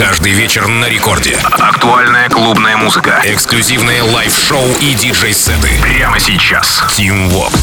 Каждый вечер на рекорде. Актуальная клубная музыка, эксклюзивные лайв-шоу и диджей-сеты. Прямо сейчас. Tim Wolf.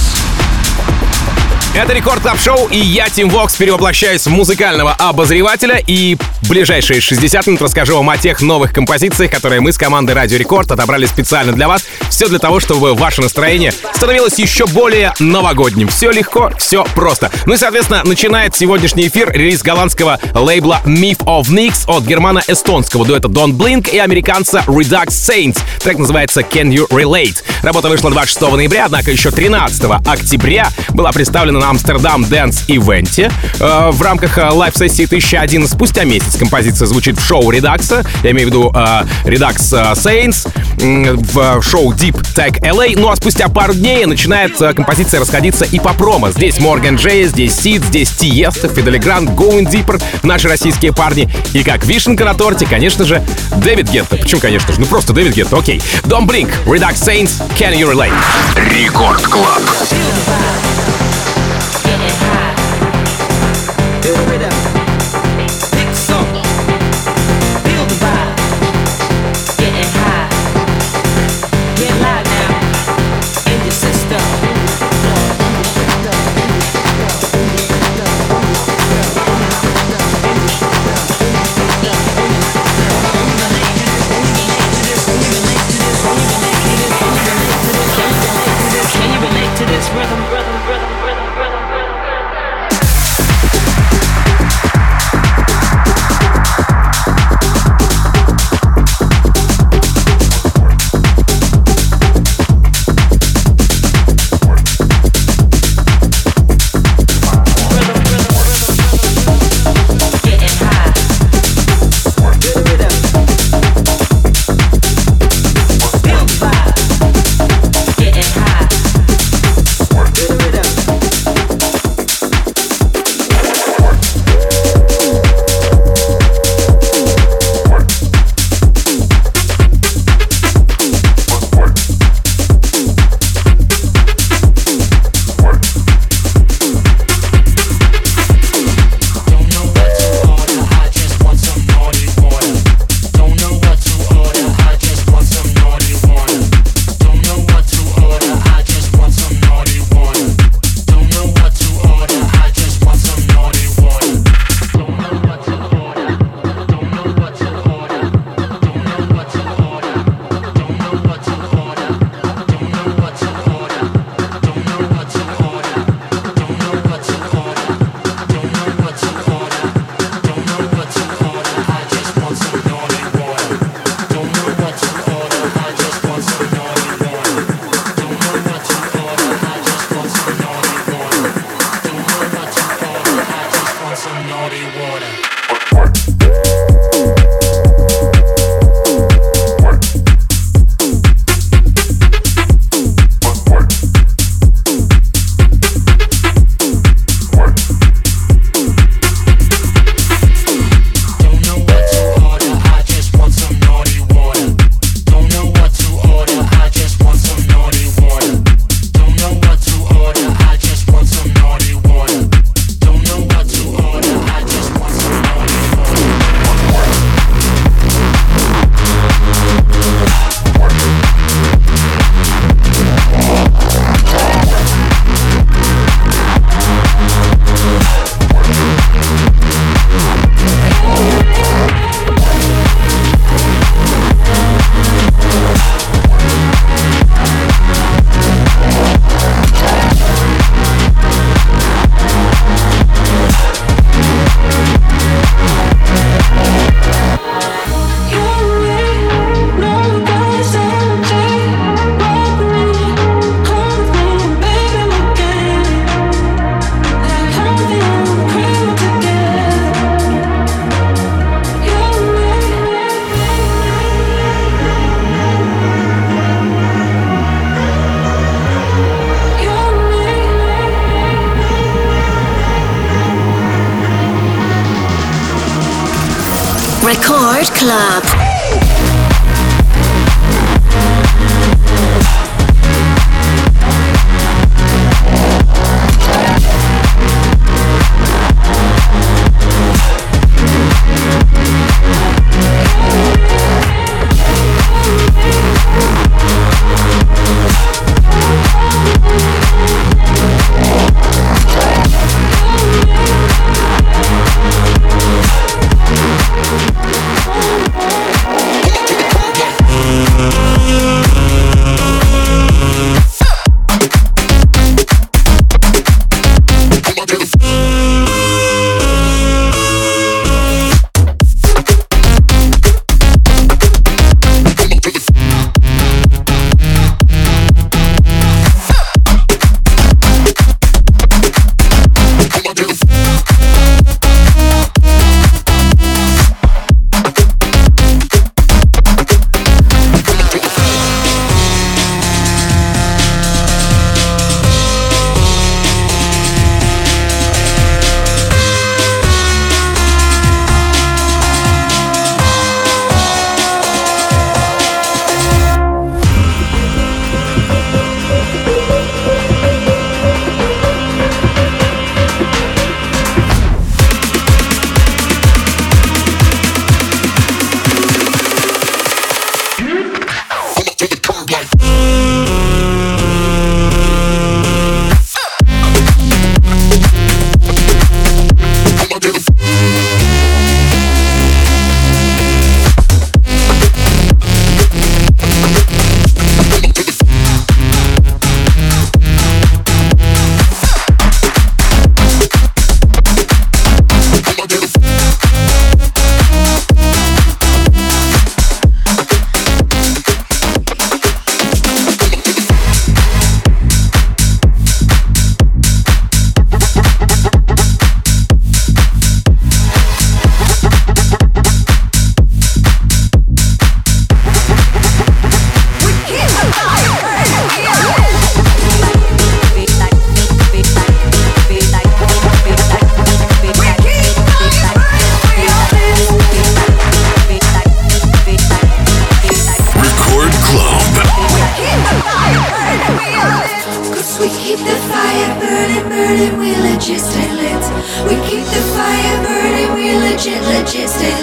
Это Рекорд Клаб Шоу, и я, Тим Вокс, перевоплощаюсь в музыкального обозревателя, и в ближайшие 60 минут расскажу вам о тех новых композициях, которые мы с командой Радио Рекорд отобрали специально для вас. Все для того, чтобы ваше настроение становилось еще более новогодним. Все легко, все просто. Ну и, соответственно, начинает сегодняшний эфир релиз голландского лейбла Myth of Nix от германо-эстонского дуэта Дон Блинк и американца Redux Saints. Трек называется «Can You Relate?». Работа вышла 26 ноября, однако еще 13 октября была представлена на Амстердам Дэнс Ивенте в рамках лайв-сессии 1001. Спустя месяц композиция звучит в шоу Редакса, я имею в виду Redux Saints, в шоу Deep Tech LA. Ну а спустя пару дней начинает композиция расходиться и по промо. Здесь Морган Джей, здесь Сид, здесь Тиесто, Фидели Гранд, Going Deeper, наши российские парни. И как вишенка на торте, конечно же, Дэвид Гетта. Почему конечно же? Ну просто Дэвид Гетта, окей. Дон Блинк, Redux Saints, Can You Relate? Рекорд Клаб. Record Club.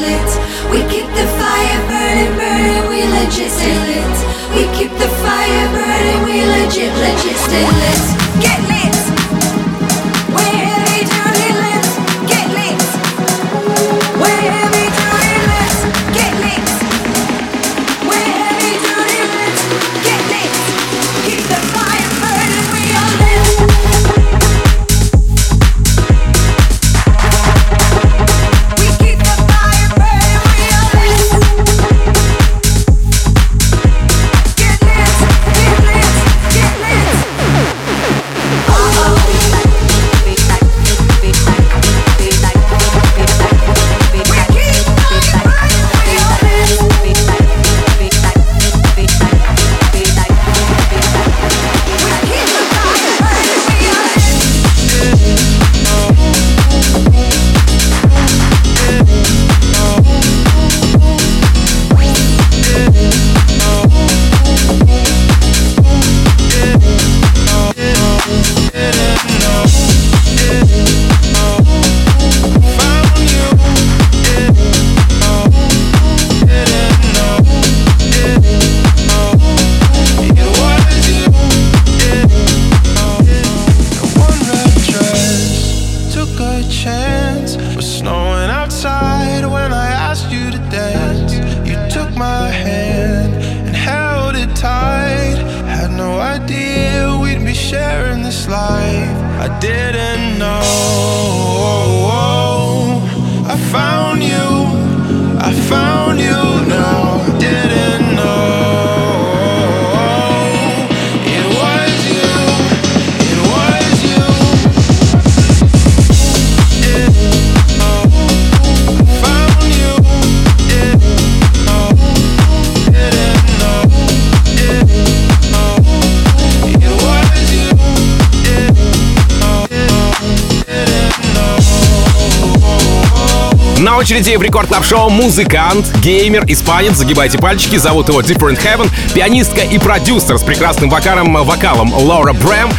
it. We keep the fire burning, burning, we legit still it. We keep the fire burning, we legit, legit still it. Get lit. We're heavy duty lit. Get lit. We're heavy duty lit. Get lit. We're heavy duty lit. Get lit. Keep the fire burning, we all lit. На очереди в Рекорд Клаб Шоу музыкант, геймер, испанец, загибайте пальчики, зовут его Different Heaven, пианистка и продюсер с прекрасным вокалом Laura Bram.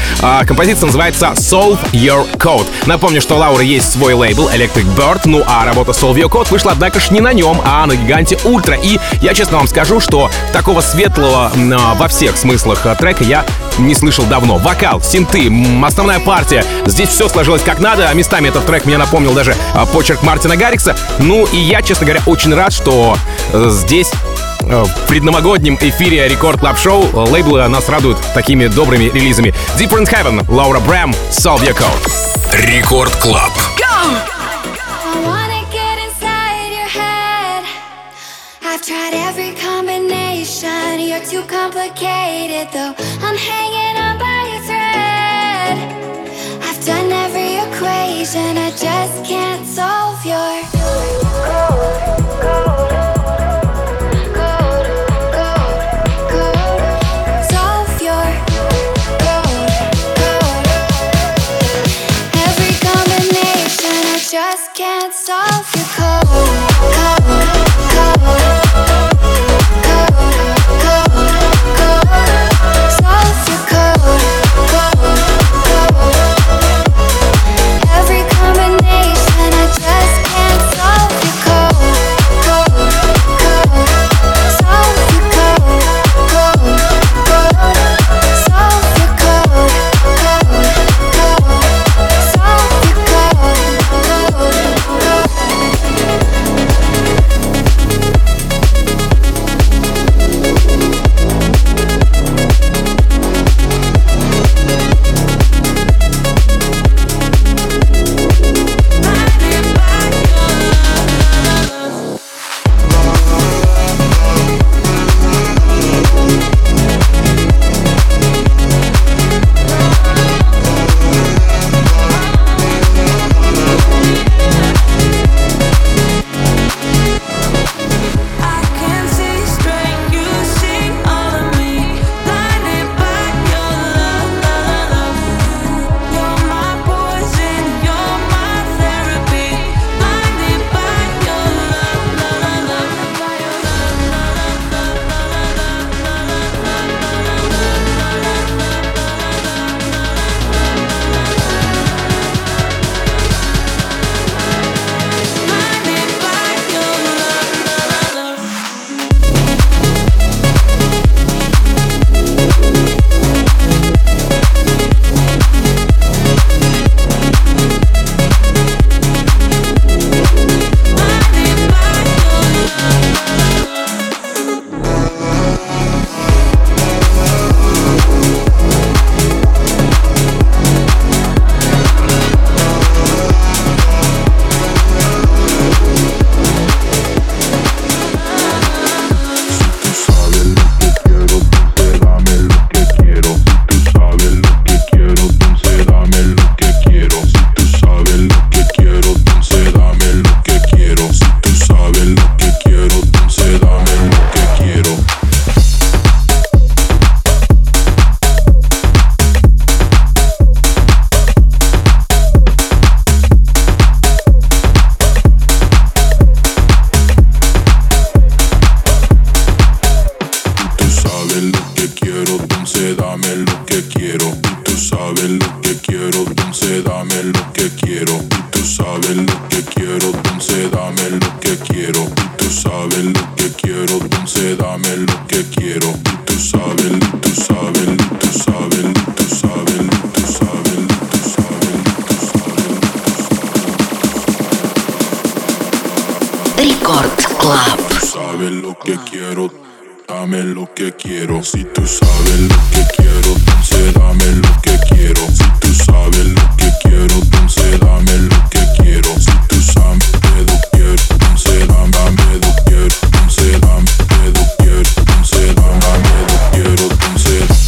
Композиция называется Solve Your Code. Напомню, что у Лауры есть свой лейбл Electric Bird, ну а работа Solve Your Code вышла, однако ж, не на нем, а на гиганте Ultra. И я честно вам скажу, что такого светлого во всех смыслах трека я не слышал давно. Вокал, синты, основная партия. Здесь все сложилось как надо, а местами этот трек мне напомнил даже почерк Мартина Гарикса. Ну и я, честно говоря, очень рад, что здесь в предновогоднем эфире Рекорд Клаб Шоу лейблы нас радуют такими добрыми релизами. Different Heaven, Laura Bram, Solve Your Code. Рекорд Клаб. Too complicated though, I'm hanging on by a thread. I've done every equation, I just can't solve your code, code, code, code, code. Solve your code, code. Every combination, I just can't solve your code, code, code. Every combination, I just can't solve your code. Tú sabes lo que quiero, dame lo que quiero. Si tú sabes lo que quiero, entonces dame lo que quiero. Si tú sabes lo que quiero, entonces dame lo que quiero. Si tú sabes lo que quiero, entonces dame lo que quiero. Entonces dame lo que quiero, entonces dame lo que quiero, entonces.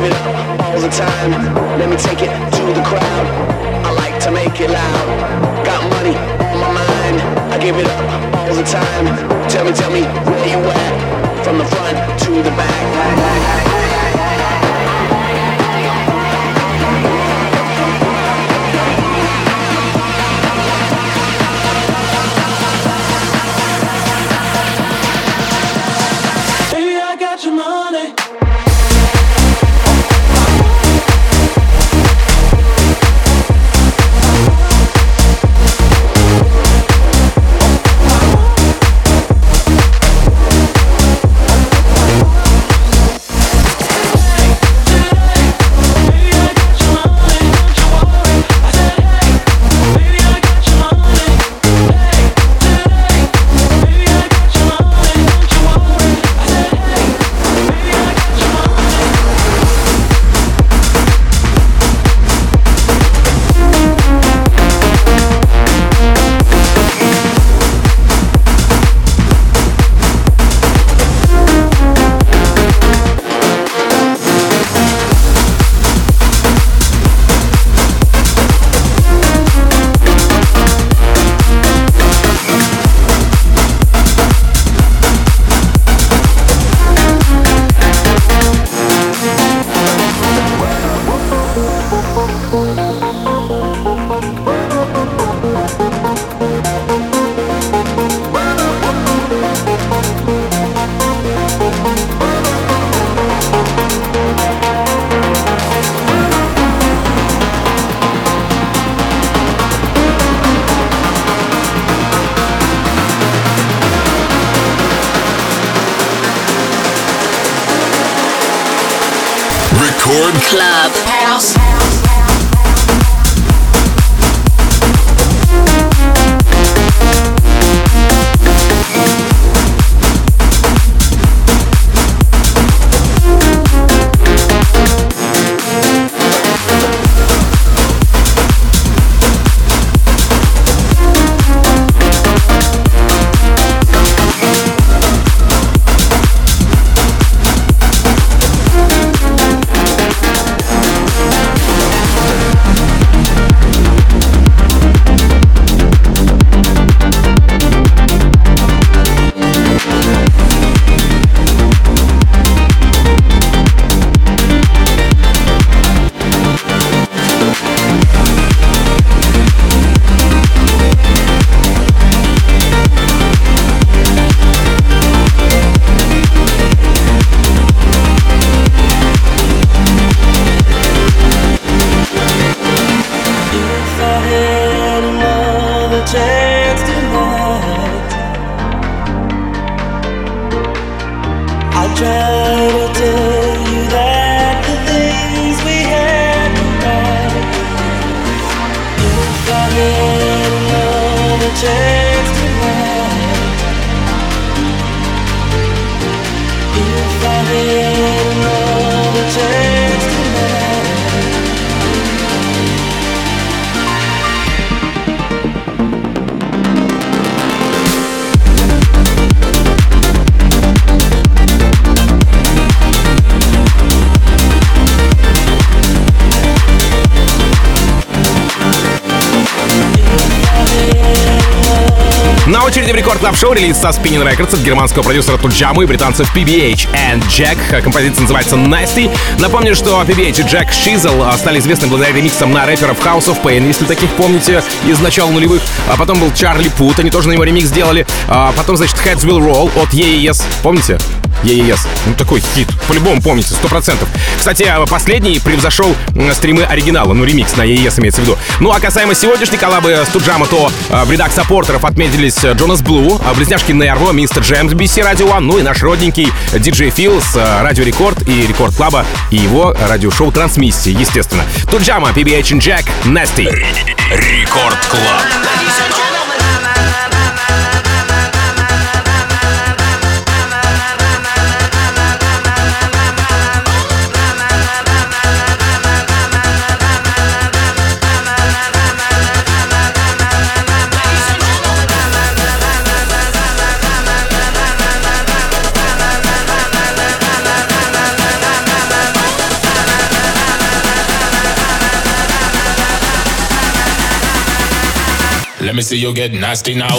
give it all the time. Let me take it to the crowd. I like to make it loud. Got money on my mind. I give it up all the time. Tell me where you at. From the front to the back. Рекорд Клаб Шоу, релиз со Spinning Records от германского продюсера Ту Туджаму и британцев PBH and Jack. Композиция называется Nasty. Напомню, что PBH и Jack Shizzle стали известны благодаря ремиксам на рэперов House of Pain, если таких помните, из начала нулевых. А потом был Charlie Puth, они тоже на него ремикс делали. А потом, значит, Heads Will Roll от E.E.S. Помните? E.E.S. Ну такой хит. По-любому помните, 100%. Кстати, последний превзошел стримы оригинала. Ну, ремикс на E.E.S. имеется в виду. Ну, а касаемо сегодняшней коллабы с Туджама, то в рядах саппортеров отметились Джонас Блу, близняшки Nervo, Мистер Джемс, BC Radio One, ну и наш родненький DJ Feels, Радио Рекорд и Рекорд Клаба, и его радиошоу Трансмиссии, естественно. Туджама, PBH and Jack, Nasty. Рекорд Клаб. me see you get nasty now.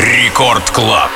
Рекорд Клаб.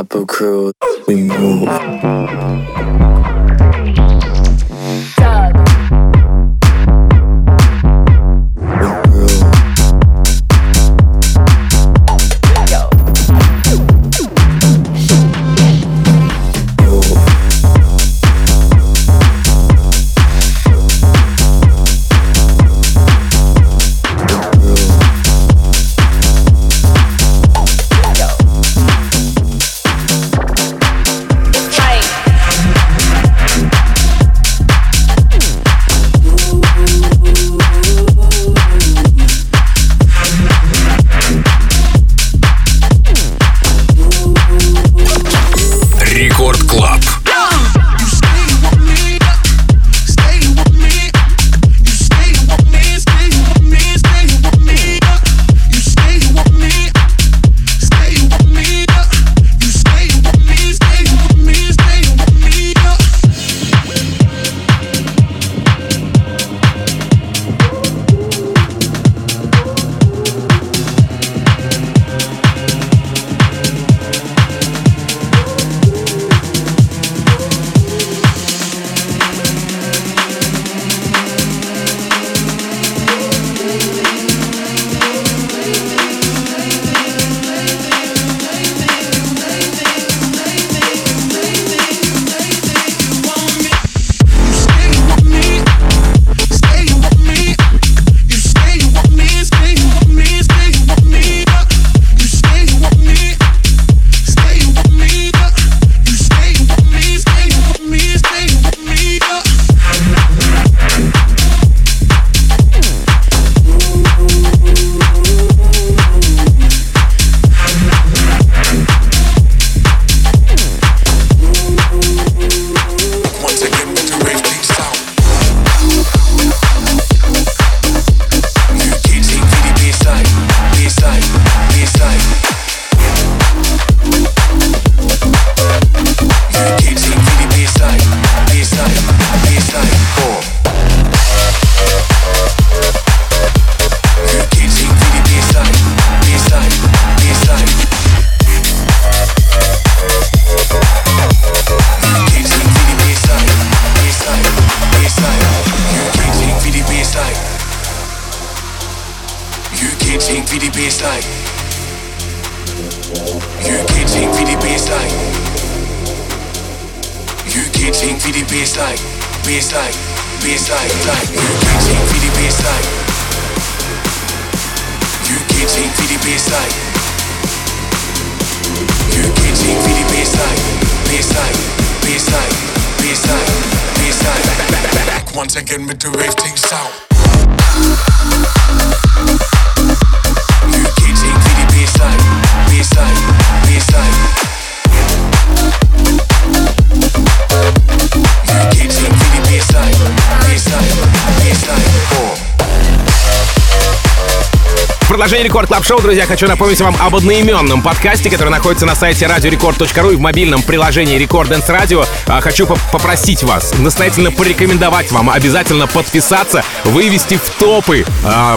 Sepulchral, we move. Продолжение Рекорд Клаб Шоу, друзья, хочу напомнить вам об одноименном подкасте, который находится на сайте radiorecord.ru и в мобильном приложении Record Dance Radio. Хочу попросить вас, настоятельно порекомендовать вам обязательно подписаться, вывести в топы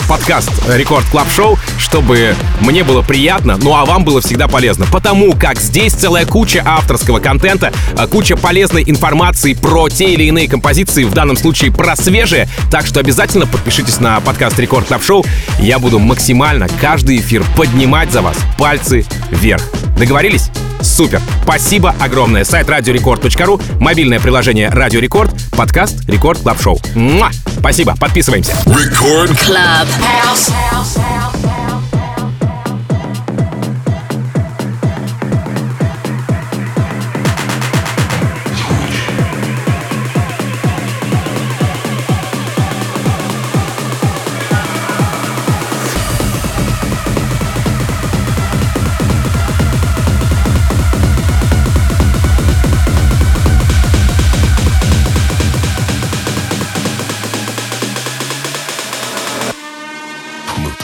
подкаст Рекорд Клаб Шоу, чтобы мне было приятно, ну а вам было всегда полезно, потому как здесь целая куча авторского контента, куча полезной информации про те или иные композиции, в данном случае про свежие, так что обязательно подпишитесь на подкаст Рекорд Клаб Шоу, я буду максимально каждый эфир поднимать за вас пальцы вверх. Договорились? Супер! Спасибо огромное. Сайт radiorecord.ru, мобильное приложение Радио Рекорд, подкаст Рекорд Клаб Шоу. Муа! Спасибо, подписываемся. Record Club House.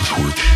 Switch.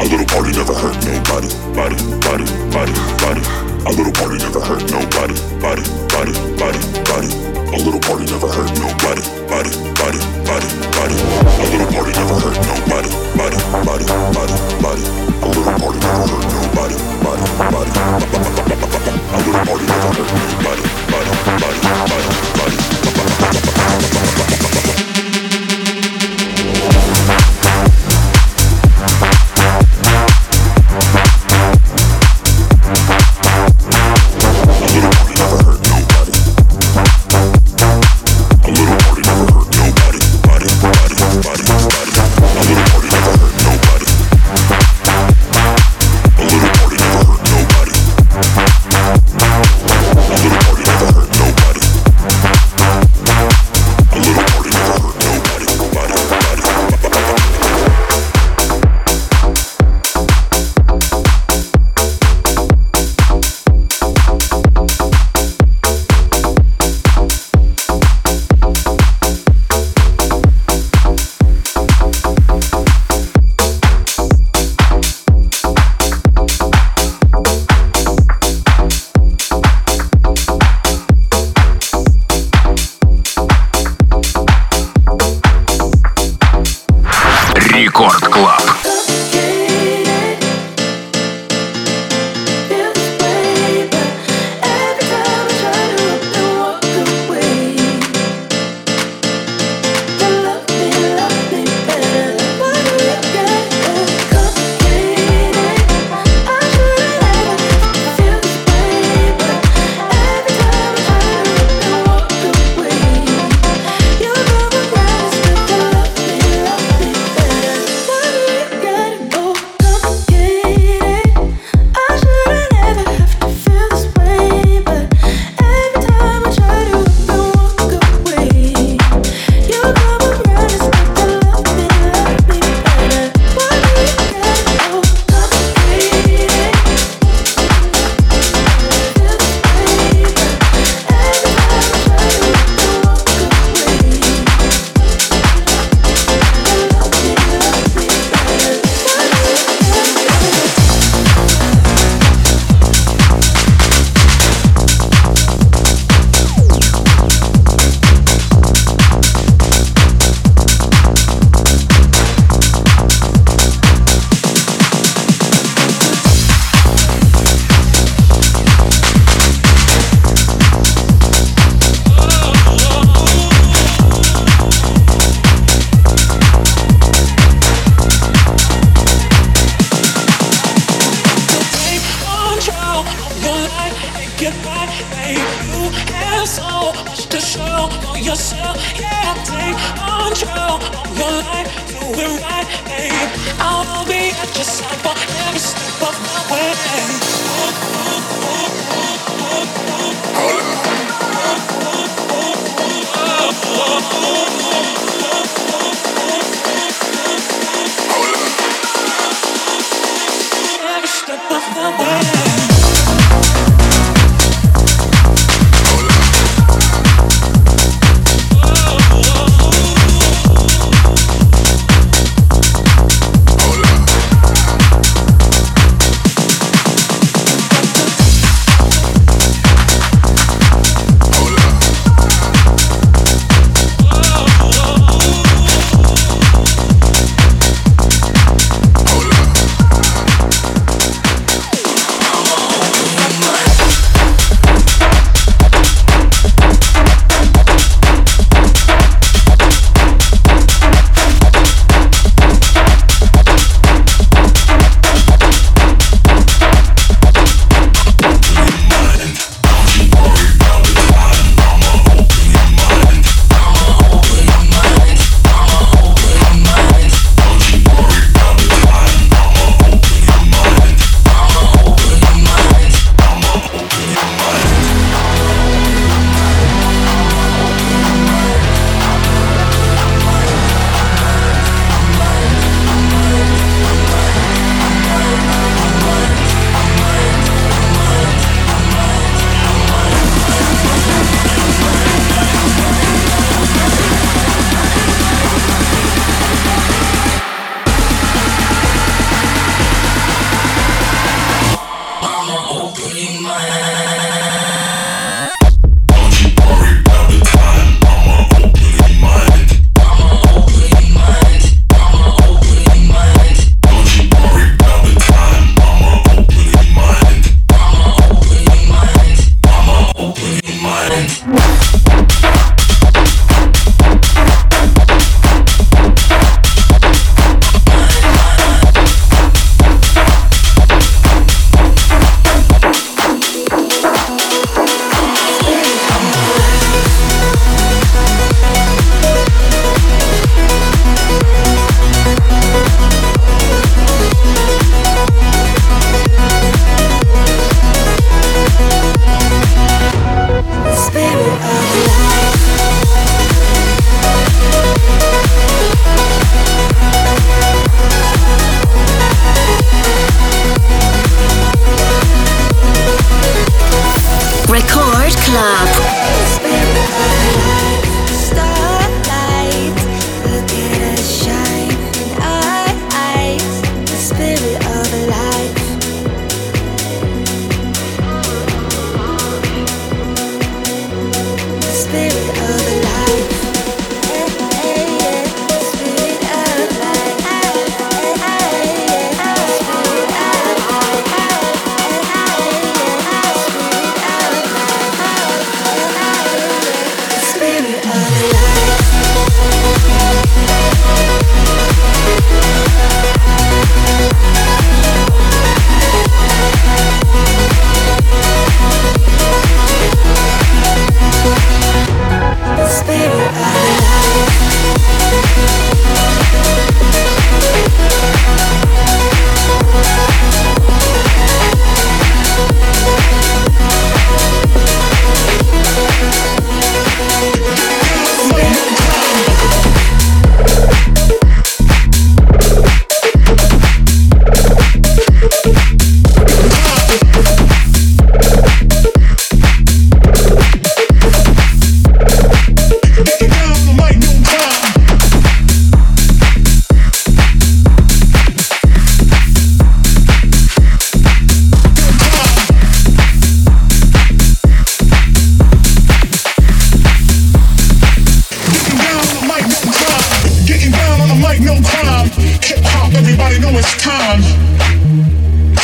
A little party never hurt nobody. Body, body, body, body. A little party never hurt nobody. Body, body, body, body. A little party never hurt nobody. Body, body, body, body. A little party never hurt nobody. Body, body, body, body. A little party never hurt nobody. Body, body, body. A little party never hurt nobody. Body, body, body, body.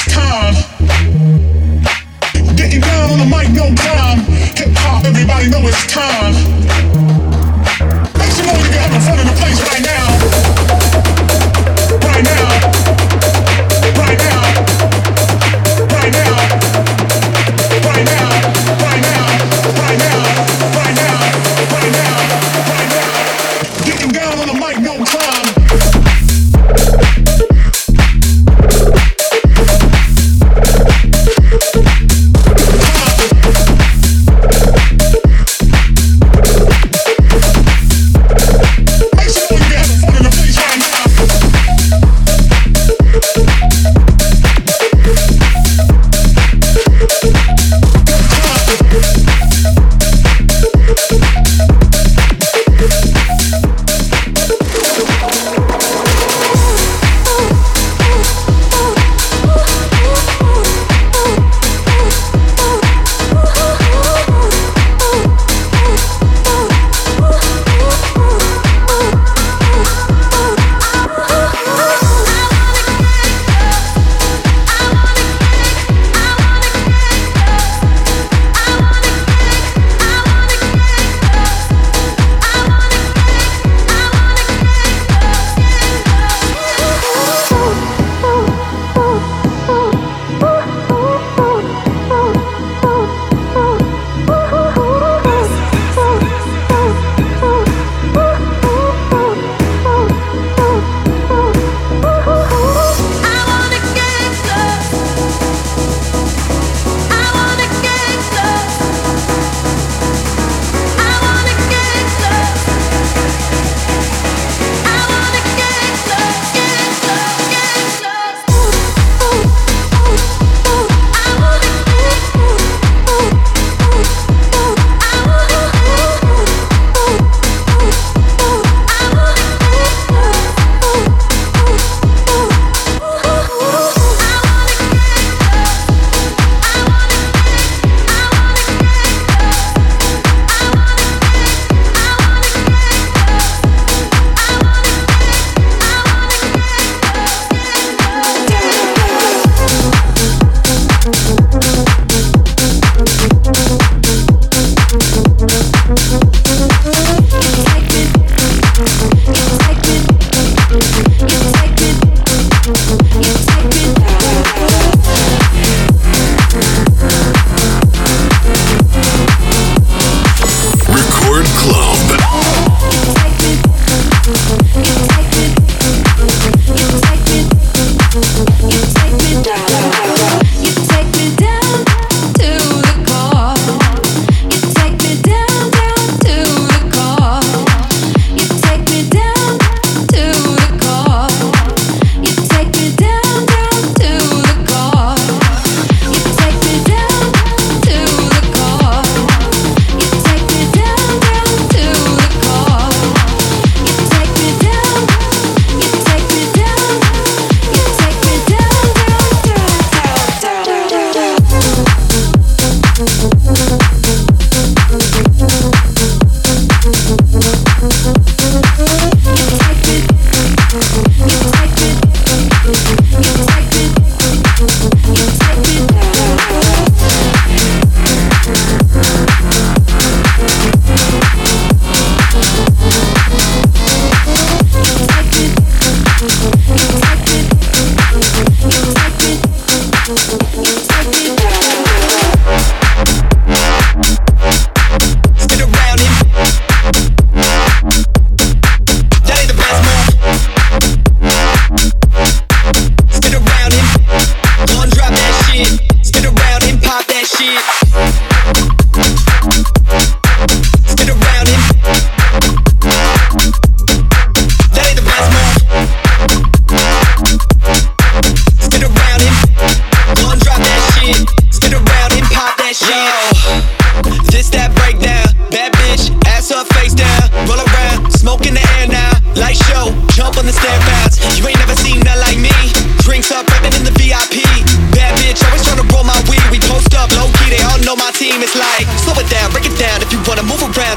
time. Getting down on the mic, no time. Hip hop, everybody know it's time. Make some noise if you're having fun in the place right now. Right now. Right now. Right now. Right now. Right now. Right now. Right now. Right now. Right now. Getting down on the mic, no time.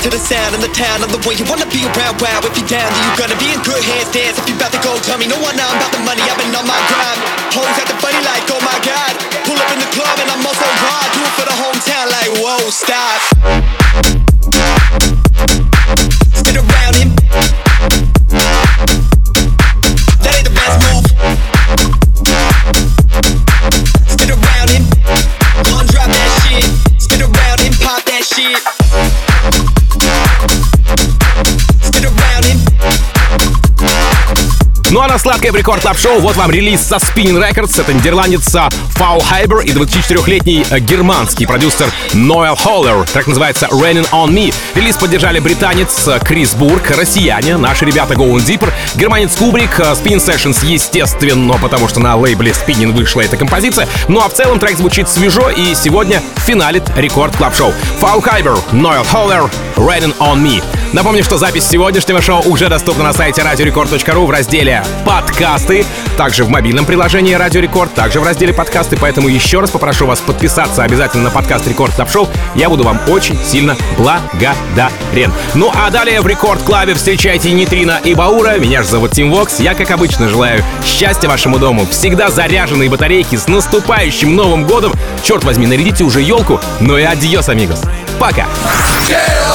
to the sound and the town of the way you wanna be around. Wow, if you're down, then you're gonna be in good hands. Dance if you bout to go, tell me no one. I'm about the money, I've been on my grind. Hoes acting funny like, oh my god. Pull up in the club and I'm also wild. Do it for the hometown like, whoa, stop. Spin around him. That ain't the best move. Spin around him. Gonna drop that shit. Spin around him, pop that shit. Ну а на сладкое Рекорд Клаб шоу вот вам релиз со Spinning Records. Это нидерландец Фаул Хайбер и 24-летний германский продюсер Нойл Холлер. Трек называется Raining on Me. Релиз поддержали британец Крис Бург, россияне, наши ребята Going Deeper, германец Кубрик, Spin Sessions, естественно, потому что на лейбле Spinning вышла эта композиция. Ну а в целом трек звучит свежо и сегодня финалит Рекорд Клаб шоу. Фаул Хайбер, Нойл Холлер, Raining on Me. Напомню, что запись сегодняшнего шоу уже доступна на сайте radiorecord.ru в разделе «Подкасты», также в мобильном приложении «Радио Рекорд», также в разделе «Подкасты», поэтому еще раз попрошу вас подписаться обязательно на подкаст «Рекорд Клаб Шоу». Я буду вам очень сильно благодарен. Ну а далее в «Рекорд Клабе» встречайте Нитрина и Баура. Меня же зовут Тим Вокс. Я, как обычно, желаю счастья вашему дому, всегда заряженные батарейки, с наступающим Новым годом. Черт возьми, нарядите уже елку, но и адьос, амигос. Пока!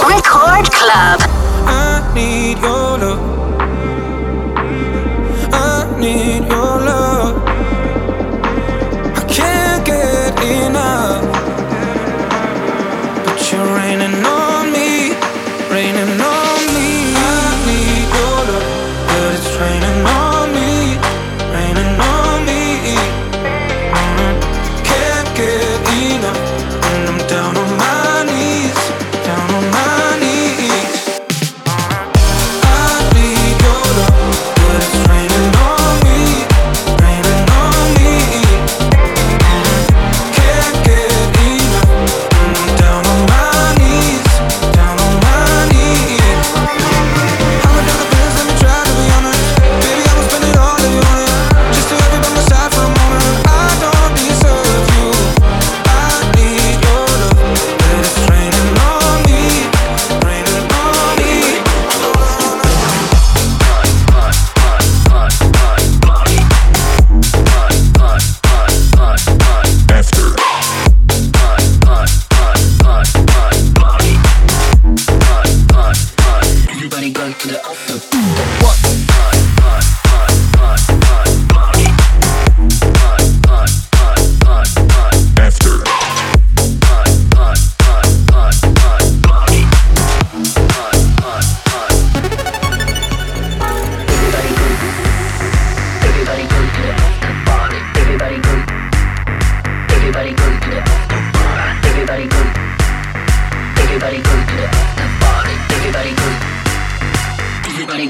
Record Club. I need your love. I need your love. I can't get enough. But you're raining on me, raining on me. I need your love, but it's raining on me, raining on me. I can't get enough, and I'm down on my.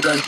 It's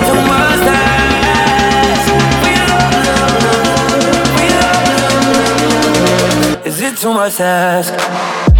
too much time. too much to ask.